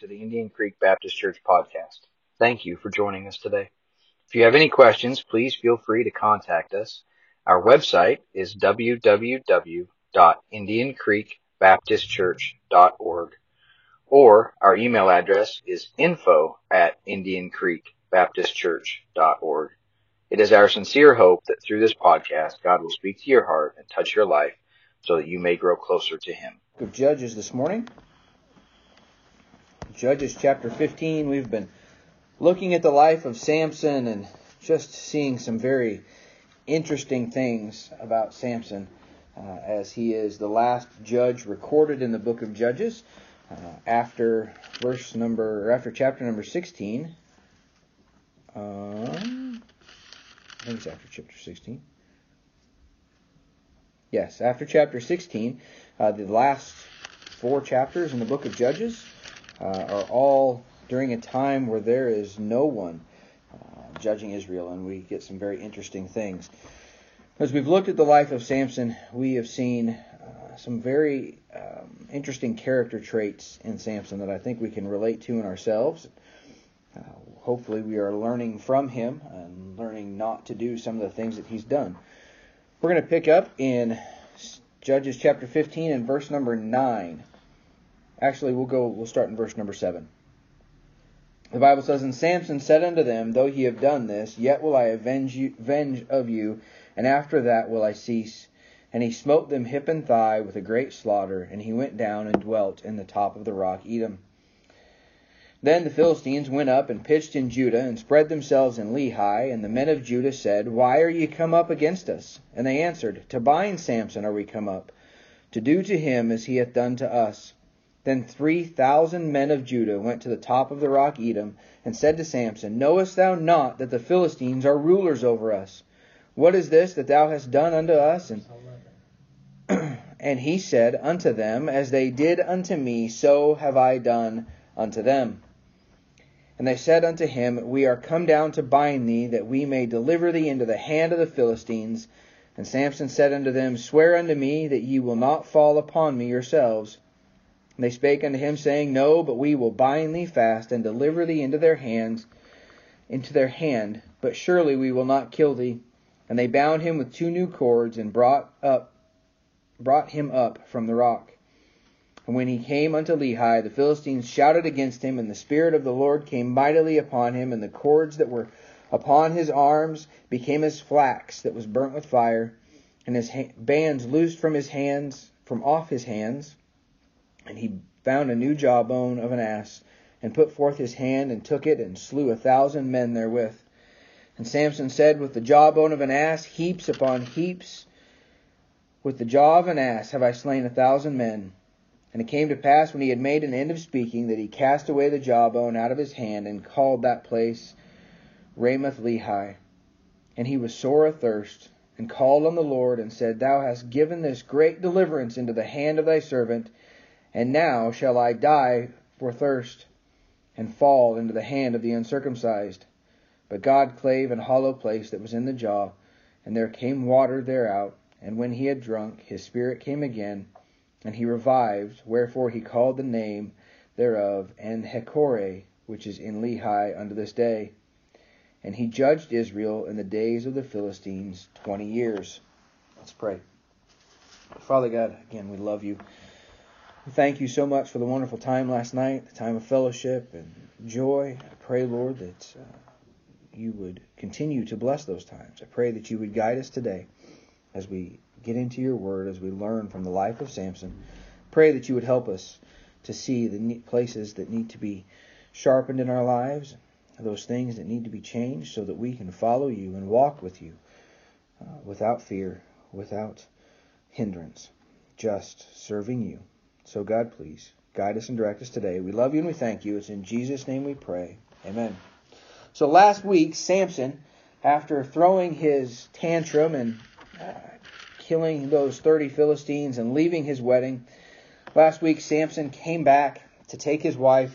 to the Indian Creek Baptist Church podcast. Thank you for joining us today. If you have any questions, please feel free to contact us. Our website is www.indiancreekbaptistchurch.org, or our email address is info@indiancreekbaptistchurch.org. It is our sincere hope that through this podcast, God will speak to your heart and touch your life so that you may grow closer to Him. Of Judges this morning. Judges chapter 15. We've been looking at the life of Samson and just seeing some very interesting things about Samson as he is the last judge recorded in the book of Judges after chapter number 16. I think it's after chapter 16. Yes, after chapter 16, the last four chapters in the book of Judges are all during a time where there is no one judging Israel, and we get some very interesting things. As we've looked at the life of Samson, we have seen some very interesting character traits in Samson that I think we can relate to in ourselves. Hopefully we are learning from him and learning not to do some of the things that he's done. We're going to pick up in Judges chapter 15 and verse number 9. Actually, we'll start in verse number 7. The Bible says, "And Samson said unto them, Though ye have done this, yet will I avenge of you, and after that will I cease. And he smote them hip and thigh with a great slaughter, and he went down and dwelt in the top of the rock Edom. Then the Philistines went up and pitched in Judah, and spread themselves in Lehi. And the men of Judah said, Why are ye come up against us? And they answered, To bind Samson are we come up, to do to him as he hath done to us. Then 3,000 men of Judah went to the top of the rock Edom, and said to Samson, Knowest thou not that the Philistines are rulers over us? What is this that thou hast done unto us? And he said unto them, As they did unto me, so have I done unto them. And they said unto him, We are come down to bind thee, that we may deliver thee into the hand of the Philistines. And Samson said unto them, Swear unto me that ye will not fall upon me yourselves. And they spake unto him, saying, No, but we will bind thee fast, and deliver thee into their hand, but surely we will not kill thee. And they bound him with two new cords, and brought him up from the rock. And when he came unto Lehi, the Philistines shouted against him, and the Spirit of the Lord came mightily upon him, and the cords that were upon his arms became as flax that was burnt with fire, and his bands loosed from off his hands. And he found a new jawbone of an ass, and put forth his hand, and took it, and slew 1,000 men therewith. And Samson said, With the jawbone of an ass, heaps upon heaps, with the jaw of an ass have I slain 1,000 men. And it came to pass, when he had made an end of speaking, that he cast away the jawbone out of his hand, and called that place Ramath-Lehi. And he was sore athirst, and called on the Lord, and said, Thou hast given this great deliverance into the hand of thy servant, and now shall I die for thirst, and fall into the hand of the uncircumcised. But God clave an hollow place that was in the jaw, and there came water thereout, and when he had drunk, his spirit came again, and he revived, wherefore he called the name thereof Enhakkore, which is in Lehi unto this day. And he judged Israel in the days of the Philistines 20 years. Let's pray. Father God, again, we love you. Thank you so much for the wonderful time last night, the time of fellowship and joy. I pray, Lord, that you would continue to bless those times. I pray that you would guide us today as we get into your word, as we learn from the life of Samson. Pray that you would help us to see the places that need to be sharpened in our lives, those things that need to be changed so that we can follow you and walk with you without fear, without hindrance, just serving you. So God, please guide us and direct us today. We love you and we thank you. It's in Jesus' name we pray. Amen. So last week, Samson, after throwing his tantrum and killing those 30 Philistines and leaving his wedding. Last week, Samson came back to take his wife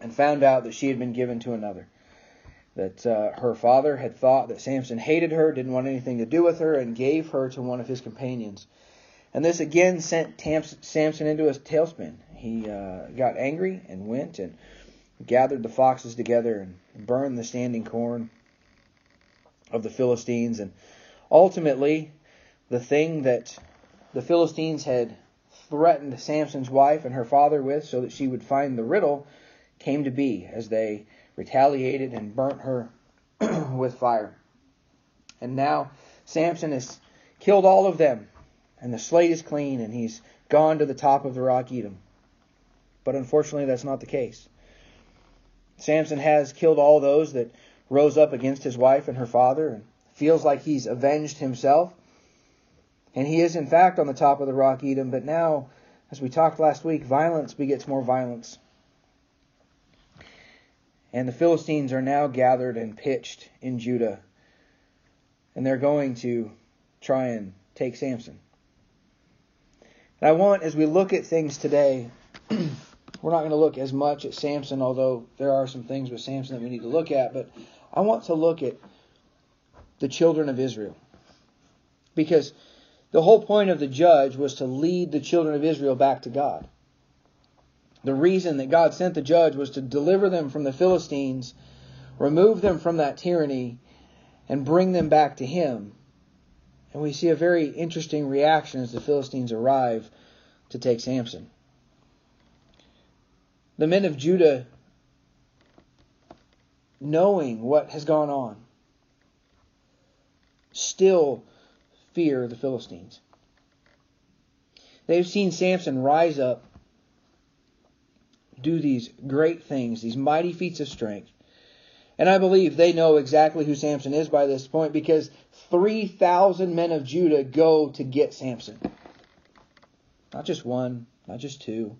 and found out that she had been given to another. That her father had thought that Samson hated her, didn't want anything to do with her, and gave her to one of his companions. And this again sent Samson into a tailspin. He got angry and went and gathered the foxes together and burned the standing corn of the Philistines. And ultimately, the thing that the Philistines had threatened Samson's wife and her father with so that she would find the riddle came to be as they retaliated and burnt her with fire. And now Samson has killed all of them, and the slate is clean, and he's gone to the top of the rock Edom. But unfortunately, that's not the case. Samson has killed all those that rose up against his wife and her father, and feels like he's avenged himself. And he is, in fact, on the top of the rock Edom. But now, as we talked last week, violence begets more violence. And the Philistines are now gathered and pitched in Judah. And they're going to try and take Samson. And I want, as we look at things today, we're not going to look as much at Samson, although there are some things with Samson that we need to look at. But I want to look at the children of Israel. Because the whole point of the judge was to lead the children of Israel back to God. The reason that God sent the judge was to deliver them from the Philistines, remove them from that tyranny, and bring them back to Him. And we see a very interesting reaction as the Philistines arrive to take Samson. The men of Judah, knowing what has gone on, still fear the Philistines. They've seen Samson rise up, do these great things, these mighty feats of strength. And I believe they know exactly who Samson is by this point, because 3,000 men of Judah go to get Samson. Not just one, not just two.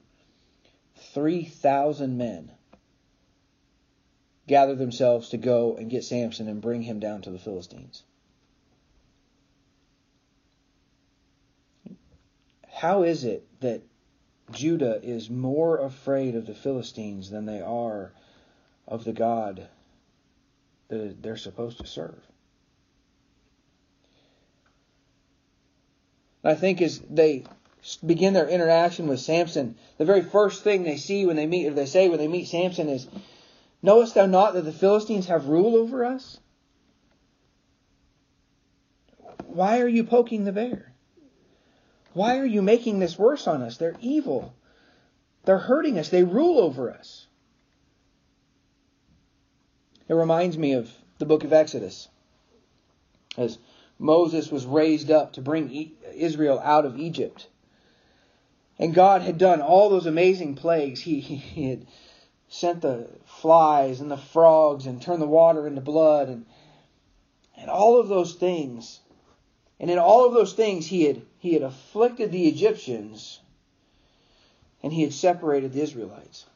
3,000 men gather themselves to go and get Samson and bring him down to the Philistines. How is it that Judah is more afraid of the Philistines than they are of the God that they're supposed to serve? And I think as they begin their interaction with Samson, the very first thing they say when they meet Samson is, "Knowest thou not that the Philistines have rule over us? Why are you poking the bear? Why are you making this worse on us? They're evil. They're hurting us. They rule over us." It reminds me of the book of Exodus. As Moses was raised up to bring Israel out of Egypt. And God had done all those amazing plagues. He had sent the flies and the frogs and turned the water into blood. And all of those things. And in all of those things He had afflicted the Egyptians, and he had separated the Israelites.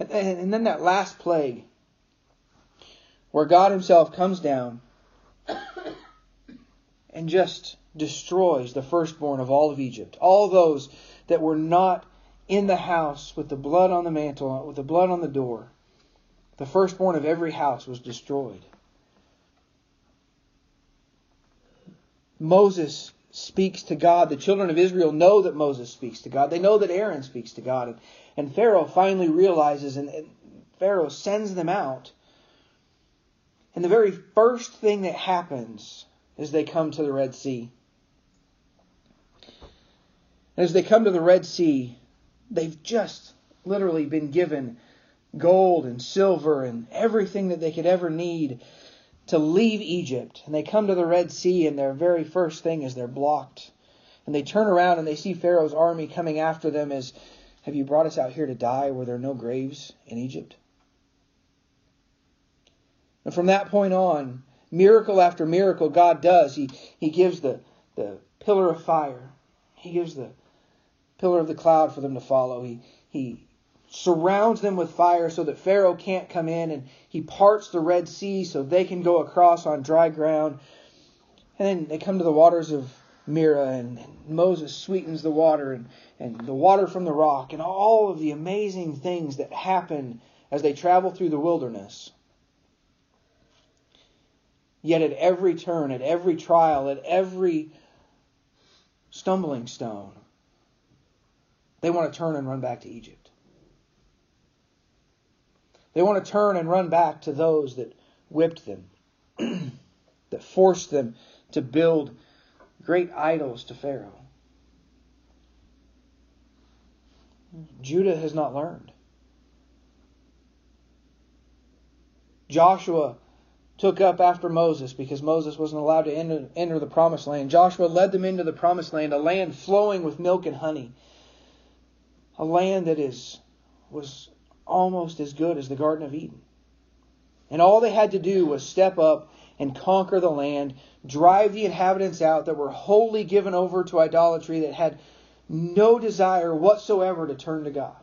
And then that last plague, where God himself comes down and just destroys the firstborn of all of Egypt. All those that were not in the house with the blood on the mantle, with the blood on the door. The firstborn of every house was destroyed. Moses speaks to God. The children of Israel know that Moses speaks to God. They know that Aaron speaks to God. And Pharaoh finally realizes, and Pharaoh sends them out. And the very first thing that happens is they come to the Red Sea. And as they come to the Red Sea, they've just literally been given gold and silver and everything that they could ever need to leave Egypt. And they come to the Red Sea, and their very first thing is they're blocked. And they turn around and they see Pharaoh's army coming after them as, "Have you brought us out here to die? Were there no graves in Egypt?" And from that point on, miracle after miracle God does. He gives the pillar of fire. He gives the pillar of the cloud for them to follow. He surrounds them with fire so that Pharaoh can't come in, and he parts the Red Sea so they can go across on dry ground. And then they come to the waters of Mira, and Moses sweetens the water and the water from the rock, and all of the amazing things that happen as they travel through the wilderness. Yet at every turn, at every trial, at every stumbling stone. They want to turn and run back to Egypt. They want to turn and run back to those that whipped them, that forced them to build great idols to Pharaoh. Judah has not learned. Joshua took up after Moses because Moses wasn't allowed to enter the promised land. Joshua led them into the promised land, a land flowing with milk and honey. A land that was almost as good as the Garden of Eden. And all they had to do was step up and conquer the land, drive the inhabitants out that were wholly given over to idolatry, that had no desire whatsoever to turn to God.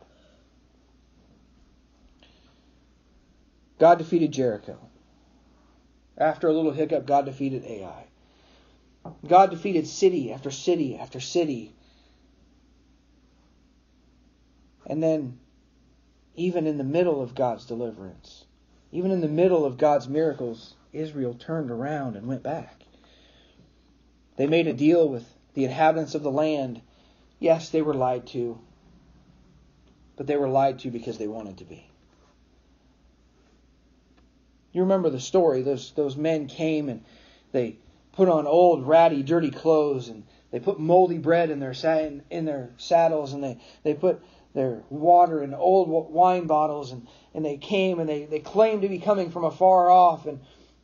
God defeated Jericho. After a little hiccup, God defeated Ai. God defeated city after city after city. And then, even in the middle of God's deliverance, even in the middle of God's miracles, Israel turned around and went back. They made a deal with the inhabitants of the land. Yes, they were lied to, but they were lied to because they wanted to be. You remember the story. Those men came and they put on old, ratty, dirty clothes, and they put moldy bread in their saddles, and they put their water in old wine bottles, and they came and they claimed to be coming from afar off,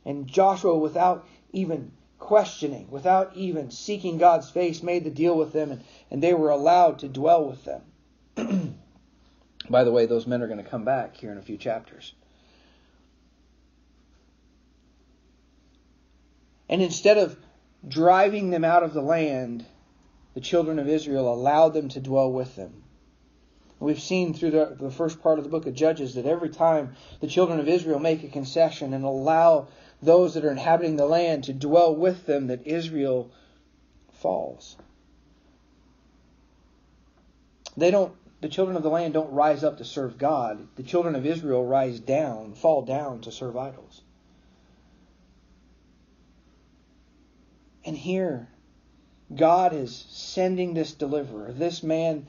and Joshua, without even questioning, without even seeking God's face, made the deal with them, and they were allowed to dwell with them. By the way, those men are going to come back here in a few chapters. And instead of driving them out of the land, the children of Israel allowed them to dwell with them. We've seen through the first part of the book of Judges that every time the children of Israel make a concession and allow those that are inhabiting the land to dwell with them, that Israel falls. The children of the land don't rise up to serve God. The children of Israel fall down to serve idols. And here, God is sending this deliverer, this man,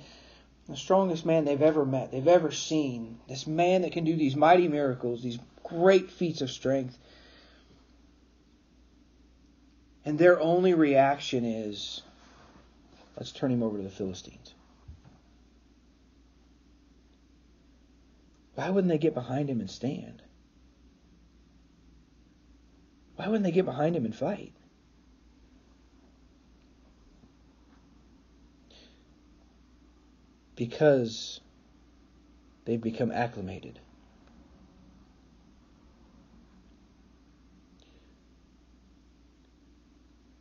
the strongest man they've ever met, they've ever seen, this man that can do these mighty miracles, these great feats of strength. And their only reaction is, let's turn him over to the Philistines. Why wouldn't they get behind him and stand? Why wouldn't they get behind him and fight? Because they've become acclimated.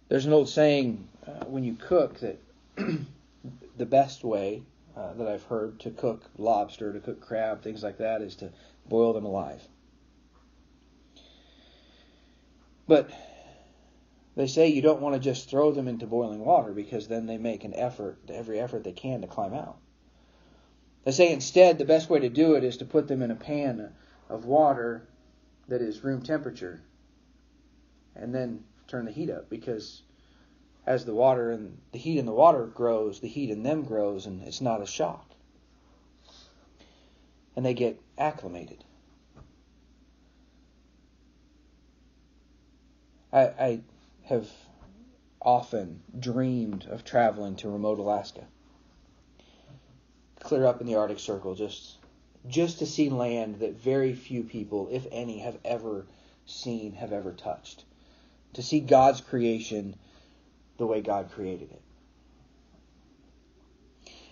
There's an old saying when you cook that the best way that I've heard to cook lobster, to cook crab, things like that, is to boil them alive. But they say you don't want to just throw them into boiling water, because then they make every effort they can to climb out. They say instead the best way to do it is to put them in a pan of water that is room temperature, and then turn the heat up, because as the water and the heat in the water grows, the heat in them grows, and it's not a shock. And they get acclimated. I have often dreamed of traveling to remote Alaska, clear up in the Arctic Circle, just to see land that very few people, if any, have ever seen, have ever touched. To see God's creation the way God created it.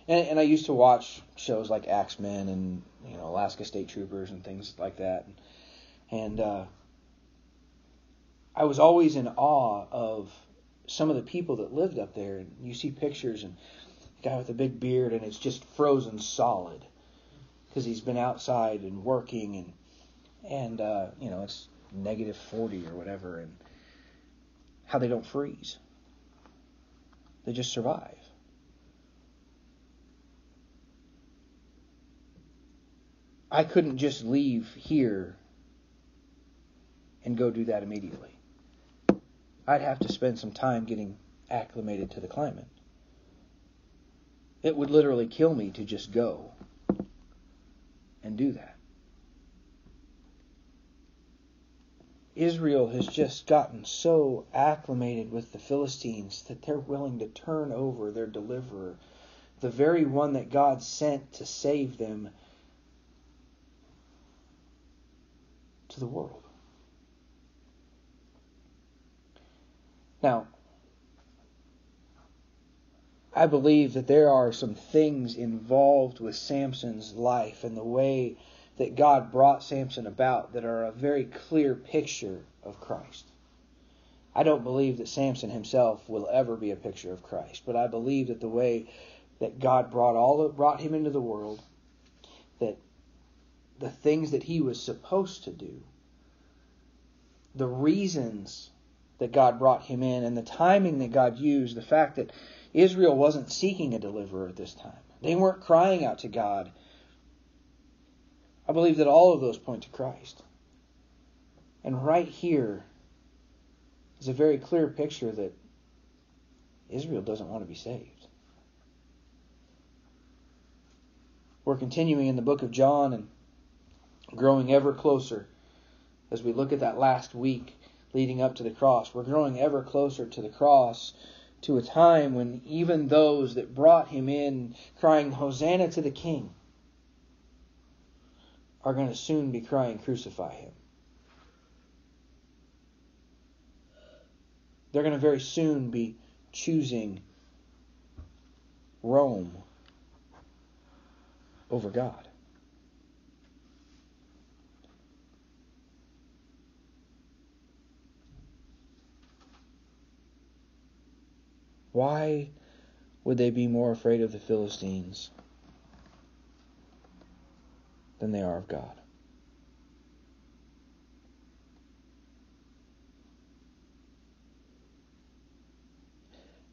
And I used to watch shows like Axemen and Alaska State Troopers and things like that. And I was always in awe of some of the people that lived up there. And you see pictures, and guy with a big beard, and it's just frozen solid because he's been outside and working, and it's negative 40 or whatever, and how they don't freeze. They just survive. I couldn't just leave here and go do that immediately. I'd have to spend some time getting acclimated to the climate. It would literally kill me to just go and do that. Israel has just gotten so acclimated with the Philistines that they're willing to turn over their deliverer, the very one that God sent to save them, to the world. Now, I believe that there are some things involved with Samson's life and the way that God brought Samson about that are a very clear picture of Christ. I don't believe that Samson himself will ever be a picture of Christ, but I believe that the way that God brought him into the world, that the things that he was supposed to do, the reasons that God brought him in, and the timing that God used, the fact that Israel wasn't seeking a deliverer at this time. They weren't crying out to God. I believe that all of those point to Christ. And right here is a very clear picture that Israel doesn't want to be saved. We're continuing in the book of John and growing ever closer as we look at that last week leading up to the cross. We're growing ever closer to the cross, to a time when even those that brought him in crying, "Hosanna to the King," are going to soon be crying, "Crucify him." They're going to very soon be choosing Rome over God. Why would they be more afraid of the Philistines than they are of God?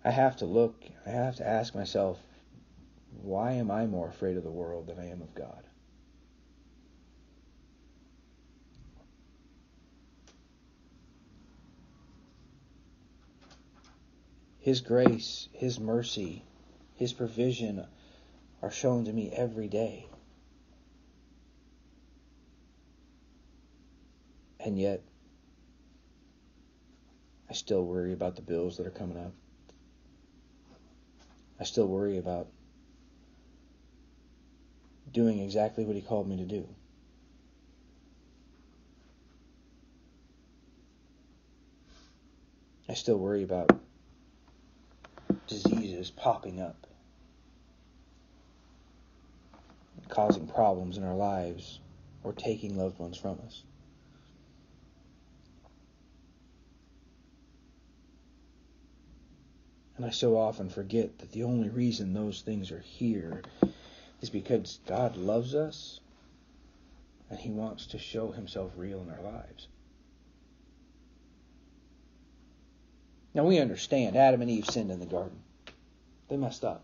I have to look, I have to ask myself, why am I more afraid of the world than I am of God? His grace, His mercy, His provision are shown to me every day. And yet, I still worry about the bills that are coming up. I still worry about doing exactly what He called me to do. I still worry about diseases popping up, causing problems in our lives, or taking loved ones from us. And I so often forget that the only reason those things are here is because God loves us and He wants to show Himself real in our lives. Now we understand Adam and Eve sinned in the garden. They messed up.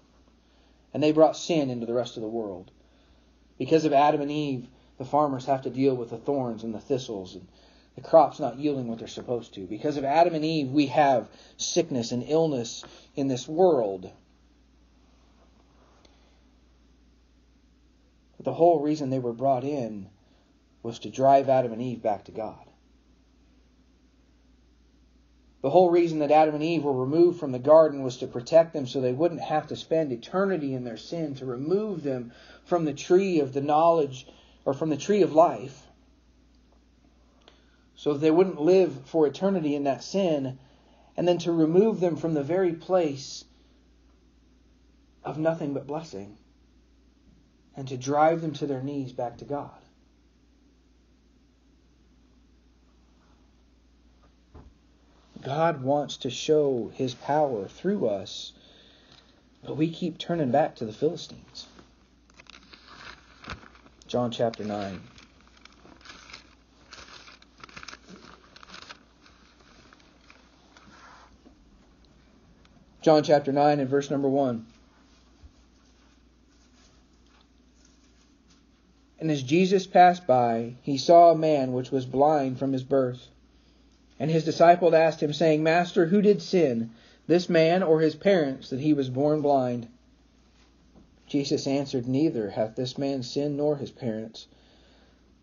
And they brought sin into the rest of the world. Because of Adam and Eve, the farmers have to deal with the thorns and the thistles and the crop's not yielding what they're supposed to. Because of Adam and Eve, we have sickness and illness in this world. But the whole reason they were brought in was to drive Adam and Eve back to God. The whole reason that Adam and Eve were removed from the garden was to protect them so they wouldn't have to spend eternity in their sin, to remove them from the tree of the knowledge, or from the tree of life, so they wouldn't live for eternity in that sin, and then to remove them from the very place of nothing but blessing, and to drive them to their knees back to God. God wants to show His power through us, but we keep turning back to the Philistines. John chapter 9. John chapter 9 and verse number 1. And as Jesus passed by, He saw a man which was blind from his birth. And His disciples asked Him, saying, "Master, who did sin, this man or his parents, that he was born blind?" Jesus answered, Neither hath this man sinned nor his parents,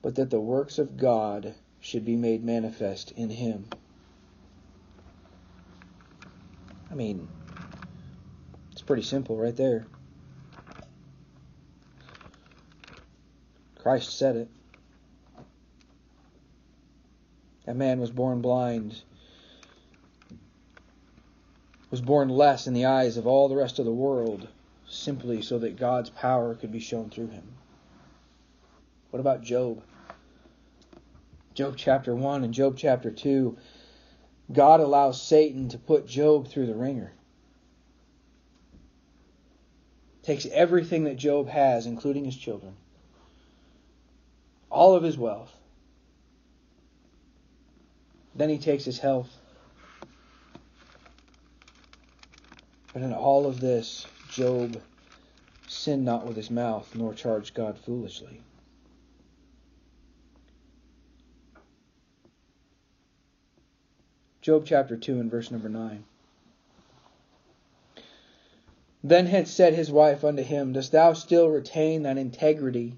but that the works of God should be made manifest in him. I mean, it's pretty simple right there. Christ said it. That man was born blind, was born less in the eyes of all the rest of the world, simply so that God's power could be shown through him. What about Job? Job chapter 1 and Job chapter 2, God allows Satan to put Job through the wringer. Takes everything that Job has, including his children, all of his wealth. Then he takes his health. But in all of this, Job sinned not with his mouth, nor charged God foolishly. Job chapter 2 and verse number 9. Then had said his wife unto him, Dost thou still retain thine integrity?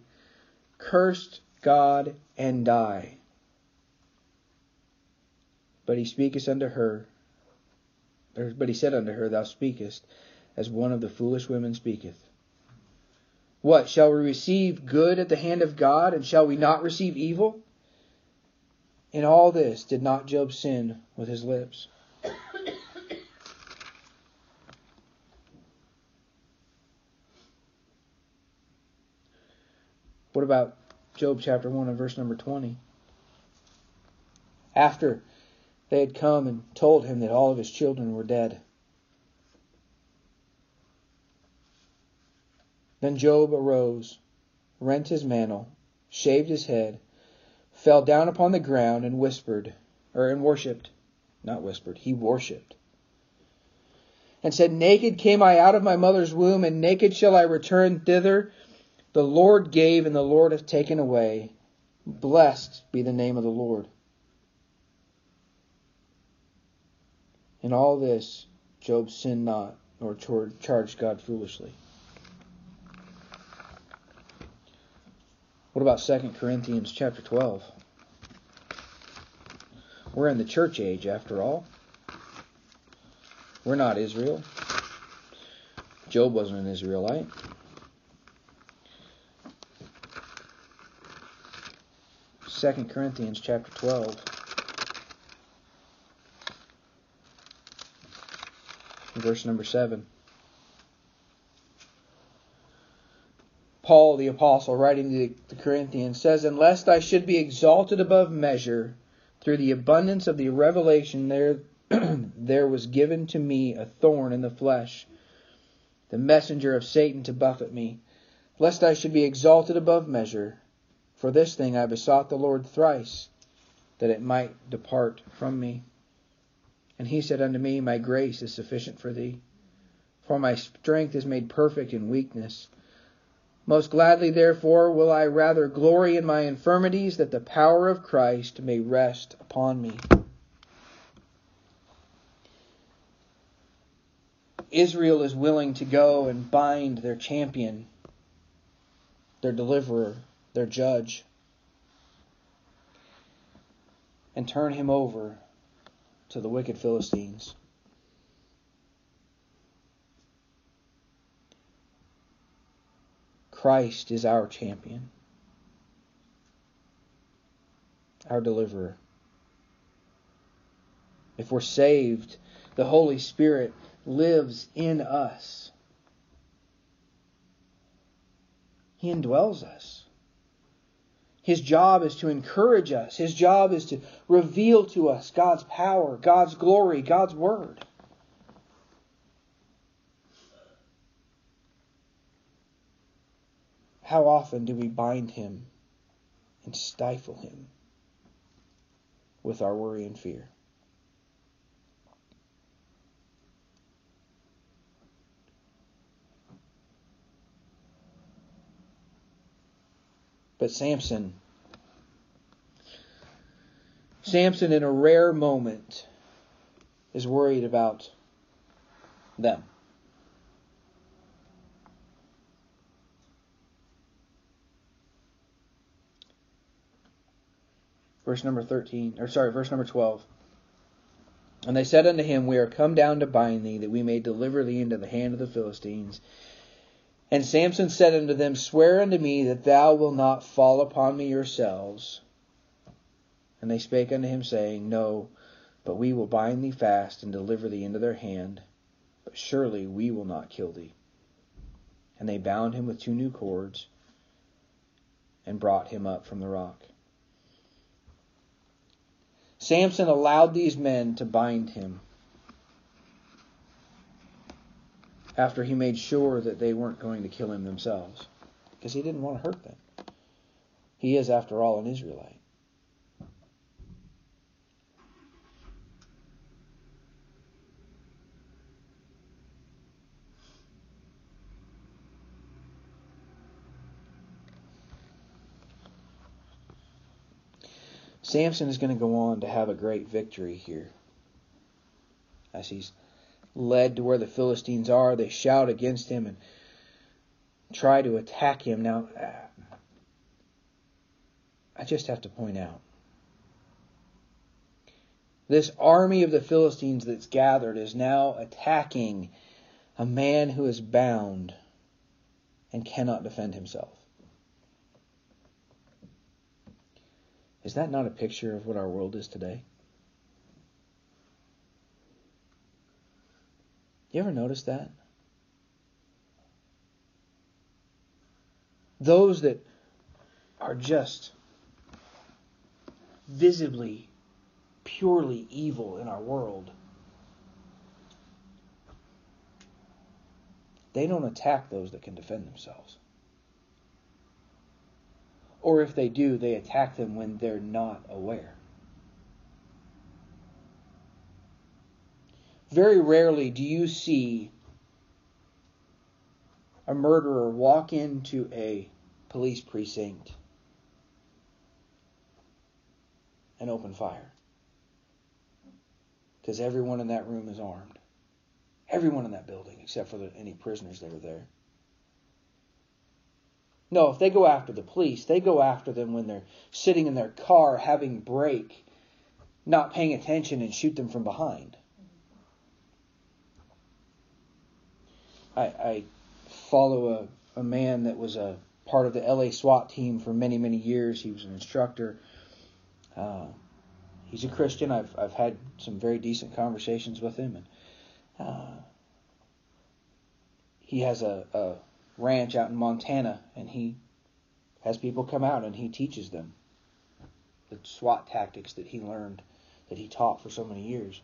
Cursed God and die. But he said unto her, Thou speakest as one of the foolish women speaketh. What, shall we receive good at the hand of God, and shall we not receive evil? In all this did not Job sin with his lips. What about Job chapter 1 and verse number 20? After they had come and told him that all of his children were dead. Then Job arose, rent his mantle, shaved his head, fell down upon the ground and worshipped, and said, Naked came I out of my mother's womb, and naked shall I return thither. The Lord gave, and the Lord hath taken away. Blessed be the name of the Lord. In all this, Job sinned not, nor charged God foolishly. What about 2 Corinthians chapter 12? We're in the church age, after all. We're not Israel. Job wasn't an Israelite. Second Corinthians chapter 12, verse number 7. Paul the apostle, writing to the Corinthians, says, Unless I should be exalted above measure through the abundance of the revelation, there was given to me a thorn in the flesh, the messenger of Satan to buffet me, lest I should be exalted above measure. For this thing I besought the Lord thrice, that it might depart from me. And he said unto me, My grace is sufficient for thee, for my strength is made perfect in weakness. Most gladly, therefore, will I rather glory in my infirmities, that the power of Christ may rest upon me. Israel is willing to go and bind their champion, their deliverer, their judge, and turn him over to the wicked Philistines. Christ is our champion, our deliverer. If we're saved, the Holy Spirit lives in us. He indwells us. His job is to encourage us. His job is to reveal to us God's power, God's glory, God's word. How often do we bind him and stifle him with our worry and fear? But Samson in a rare moment is worried about them. verse number 12. And they said unto him, We are come down to bind thee, that we may deliver thee into the hand of the Philistines. And Samson said unto them, Swear unto me that thou wilt not fall upon me yourselves. And they spake unto him, saying, No, but we will bind thee fast, and deliver thee into their hand. But surely we will not kill thee. And they bound him with 2 new cords, and brought him up from the rock. Samson allowed these men to bind him after he made sure that they weren't going to kill him themselves, because he didn't want to hurt them. He is, after all, an Israelite. Samson is going to go on to have a great victory here. As he's led to where the Philistines are, they shout against him and try to attack him. Now, I just have to point out, this army of the Philistines that's gathered is now attacking a man who is bound and cannot defend himself. Is that not a picture of what our world is today? You ever notice that? Those that are just visibly, purely evil in our world, they don't attack those that can defend themselves. Or if they do, they attack them when they're not aware. Very rarely do you see a murderer walk into a police precinct and open fire, because everyone in that room is armed. Everyone in that building, except for any prisoners that were there. No, if they go after the police, they go after them when they're sitting in their car having brake, not paying attention, and shoot them from behind. I follow a man that was a part of the LA SWAT team for many, many years. He was an instructor. He's a Christian. I've had some very decent conversations with him, and he has a ranch out in Montana, and he has people come out and he teaches them the SWAT tactics that he learned, that he taught for so many years.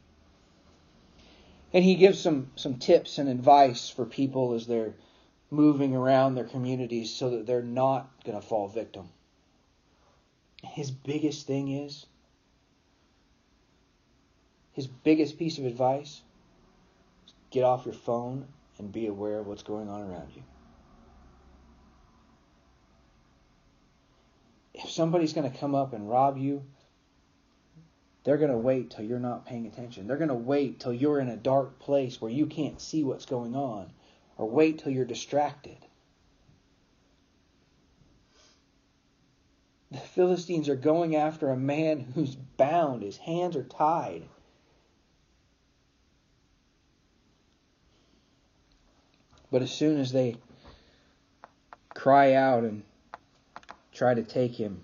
And he gives some tips and advice for people as they're moving around their communities so that they're not going to fall victim. His biggest thing is, his biggest piece of advice is get off your phone and be aware of what's going on around you. If somebody's going to come up and rob you, they're going to wait till you're not paying attention. They're going to wait till you're in a dark place where you can't see what's going on, or wait till you're distracted. The Philistines are going after a man who's bound. His hands are tied. But as soon as they cry out and try to take him,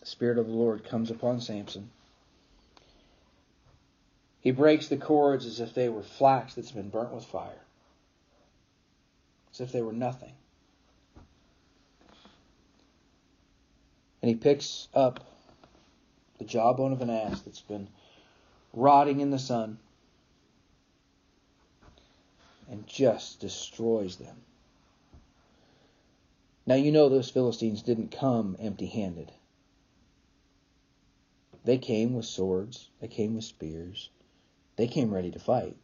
the Spirit of the Lord comes upon Samson. He breaks the cords as if they were flax that's been burnt with fire, as if they were nothing. And he picks up the jawbone of an ass that's been rotting in the sun and just destroys them. Now, you know those Philistines didn't come empty-handed. They came with swords. They came with spears. They came ready to fight.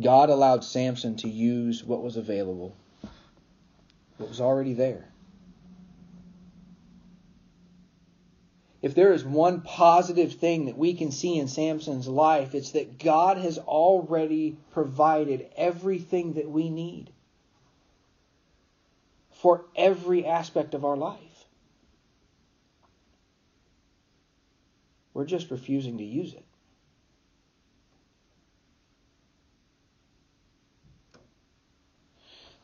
God allowed Samson to use what was available, what was already there. If there is one positive thing that we can see in Samson's life, it's that God has already provided everything that we need for every aspect of our life. We're just refusing to use it.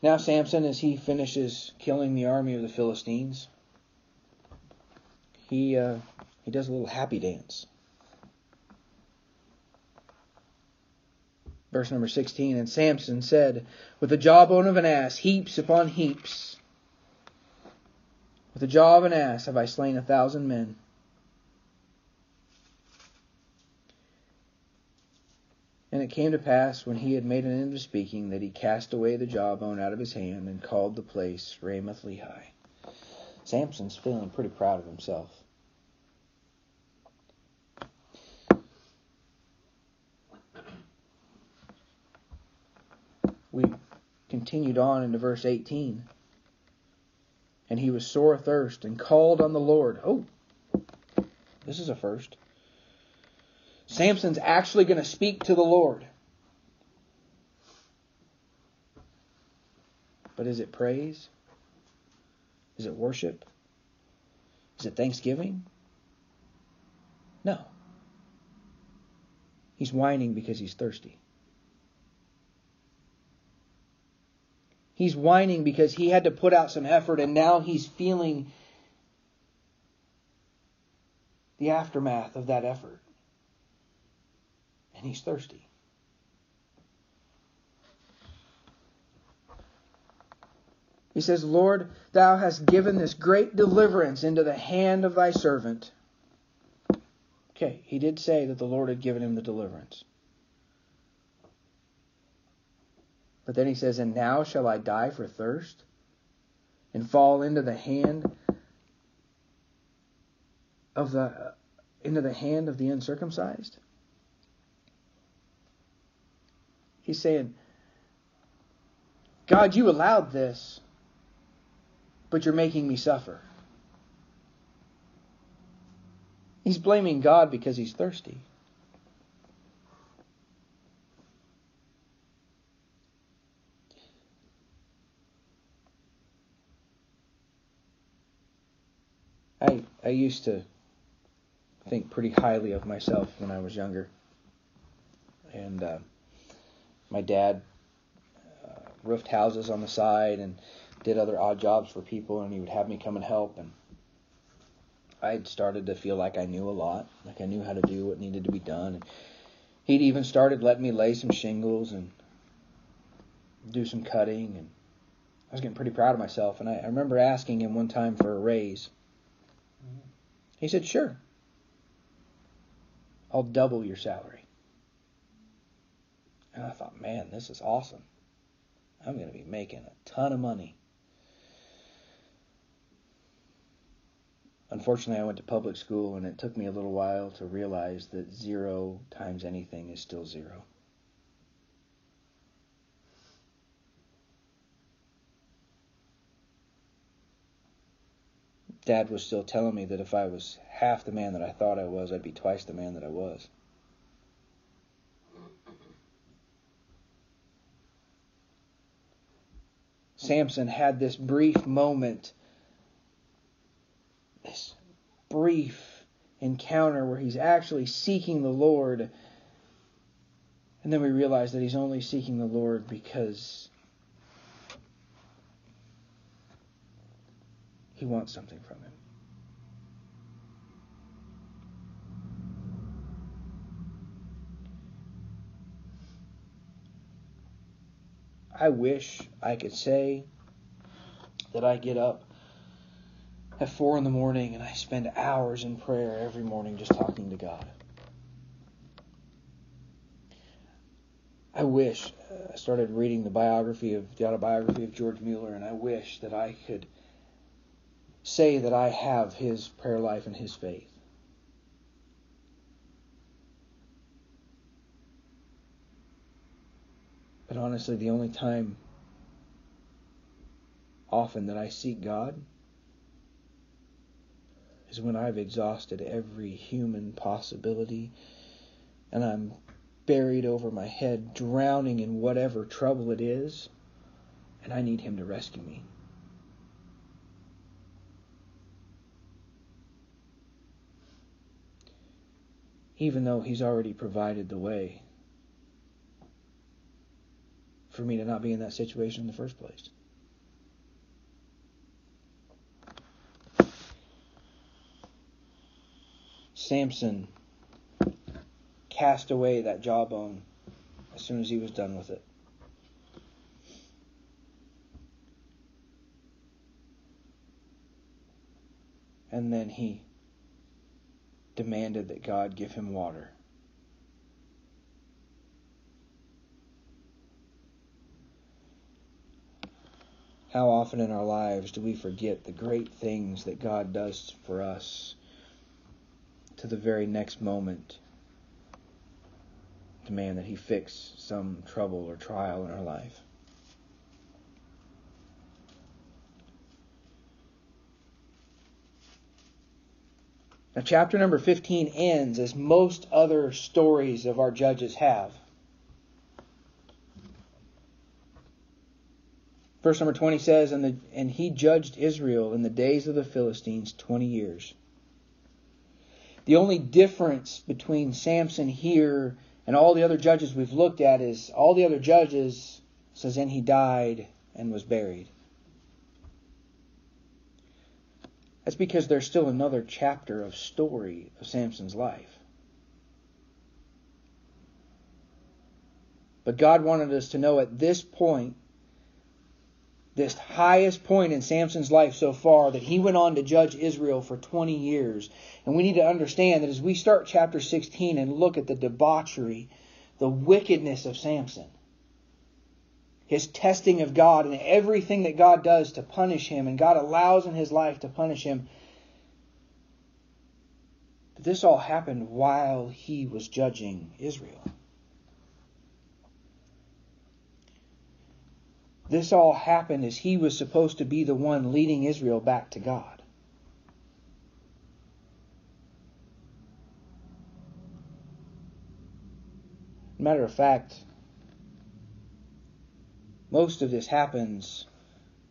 Now Samson, as he finishes killing the army of the Philistines, he does a little happy dance. Verse number 16, and Samson said, with the jawbone of an ass, heaps upon heaps, with the jaw of an ass have I slain 1,000 men. And it came to pass, when he had made an end of speaking, that he cast away the jawbone out of his hand and called the place Ramath-Lehi. Samson's feeling pretty proud of himself. We continued on into verse 18. And he was sore athirst and called on the Lord. Oh, this is a first. Samson's actually going to speak to the Lord. But is it praise? Is it worship? Is it thanksgiving? No. He's whining because he's thirsty. He's whining because he had to put out some effort and now he's feeling the aftermath of that effort. And he's thirsty. He says, Lord, thou hast given this great deliverance into the hand of thy servant. Okay, he did say that the Lord had given him the deliverance. But then he says, and now shall I die for thirst and fall into the hand of the uncircumcised? He's saying, God, you allowed this, but you're making me suffer. He's blaming God because he's thirsty. I used to think pretty highly of myself when I was younger. And my dad roofed houses on the side and did other odd jobs for people, and he would have me come and help. And I had started to feel like I knew a lot, like I knew how to do what needed to be done. And he'd even started letting me lay some shingles and do some cutting. And I was getting pretty proud of myself. And I remember asking him one time for a raise. He said, sure, I'll double your salary. And I thought, man, this is awesome. I'm going to be making a ton of money. Unfortunately, I went to public school, and it took me a little while to realize that 0 times anything is still 0. Dad was still telling me that if I was half the man that I thought I was, I'd be twice the man that I was. Samson had this brief moment, this brief encounter where he's actually seeking the Lord. And then we realize that he's only seeking the Lord because he wants something from him. I wish I could say that I get up at 4 a.m. and I spend hours in prayer every morning just talking to God. I wish I started reading the autobiography of George Mueller, and I wish that I could say that I have his prayer life and his faith. But honestly, the only time often that I seek God is when I've exhausted every human possibility and I'm buried over my head, drowning in whatever trouble it is, and I need Him to rescue me. even though he's already provided the way for me to not be in that situation in the first place. Samson cast away that jawbone as soon as he was done with it. And then he demanded that God give him water. How often in our lives do we forget the great things that God does for us to the very next moment? Demand that he fix some trouble or trial in our life. Now, chapter number 15 ends as most other stories of our judges have. Verse number 20 says, And he judged Israel in the days of the Philistines 20 years. The only difference between Samson here and all the other judges we've looked at is all the other judges says, and he died and was buried. That's because there's still another chapter of story of Samson's life. But God wanted us to know at this point, this highest point in Samson's life so far, that he went on to judge Israel for 20 years. And we need to understand that as we start chapter 16 and look at the debauchery, the wickedness of Samson, his testing of God and everything that God does to punish him and God allows in his life to punish him. But this all happened while he was judging Israel. This all happened as he was supposed to be the one leading Israel back to God. Matter of fact, most of this happens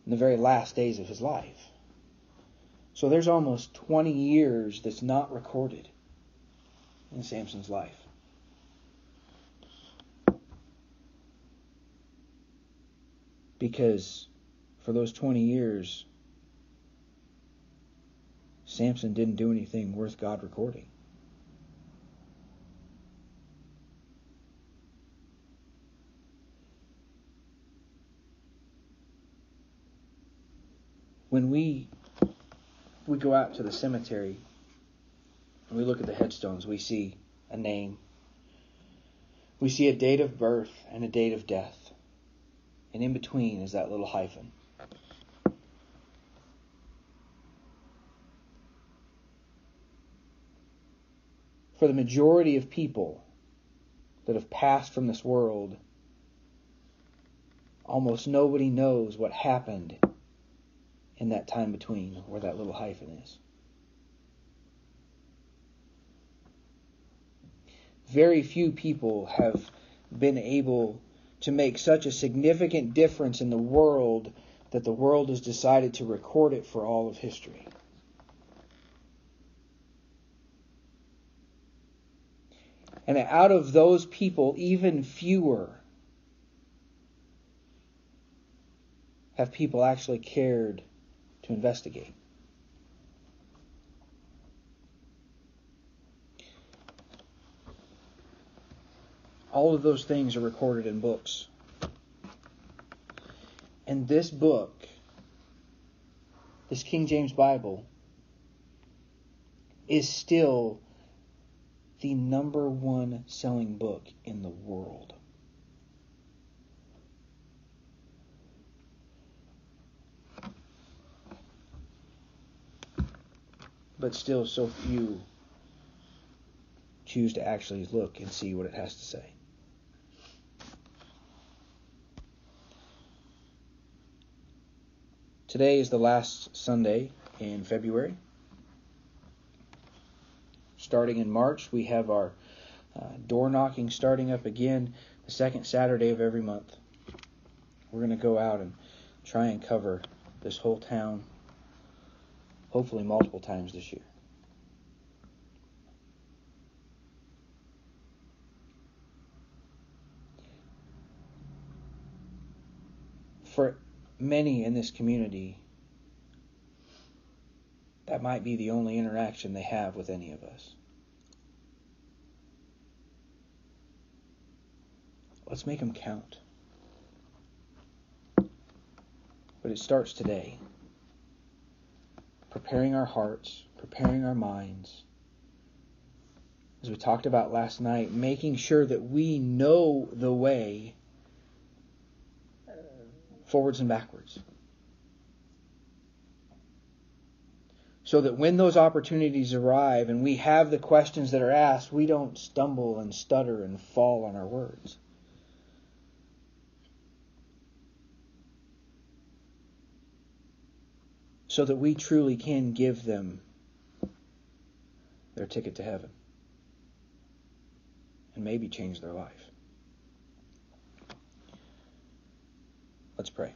in the very last days of his life. So there's almost 20 years that's not recorded in Samson's life. Because for those 20 years, Samson didn't do anything worth God recording. When we go out to the cemetery and we look at the headstones, we see a name. We see a date of birth and a date of death. And in between is that little hyphen. For the majority of people that have passed from this world, almost nobody knows what happened in that time between, where that little hyphen is. Very few people have been able to make such a significant difference in the world that the world has decided to record it for all of history. And out of those people, even fewer have people actually cared to investigate. All of those things are recorded in books. And this book, this King James Bible, is still the number one selling book in the world. But still so few choose to actually look and see what it has to say. Today is the last Sunday in February. Starting in March, we have our door knocking starting up again the second Saturday of every month. We're going to go out and try and cover this whole town, hopefully multiple times this year. for many in this community, that might be the only interaction they have with any of us. Let's make them count. But it starts today. Preparing our hearts, preparing our minds. As we talked about last night, making sure that we know the way forwards and backwards. So that when those opportunities arrive and we have the questions that are asked, we don't stumble and stutter and fall on our words. So that we truly can give them their ticket to heaven. And maybe change their life. Let's pray.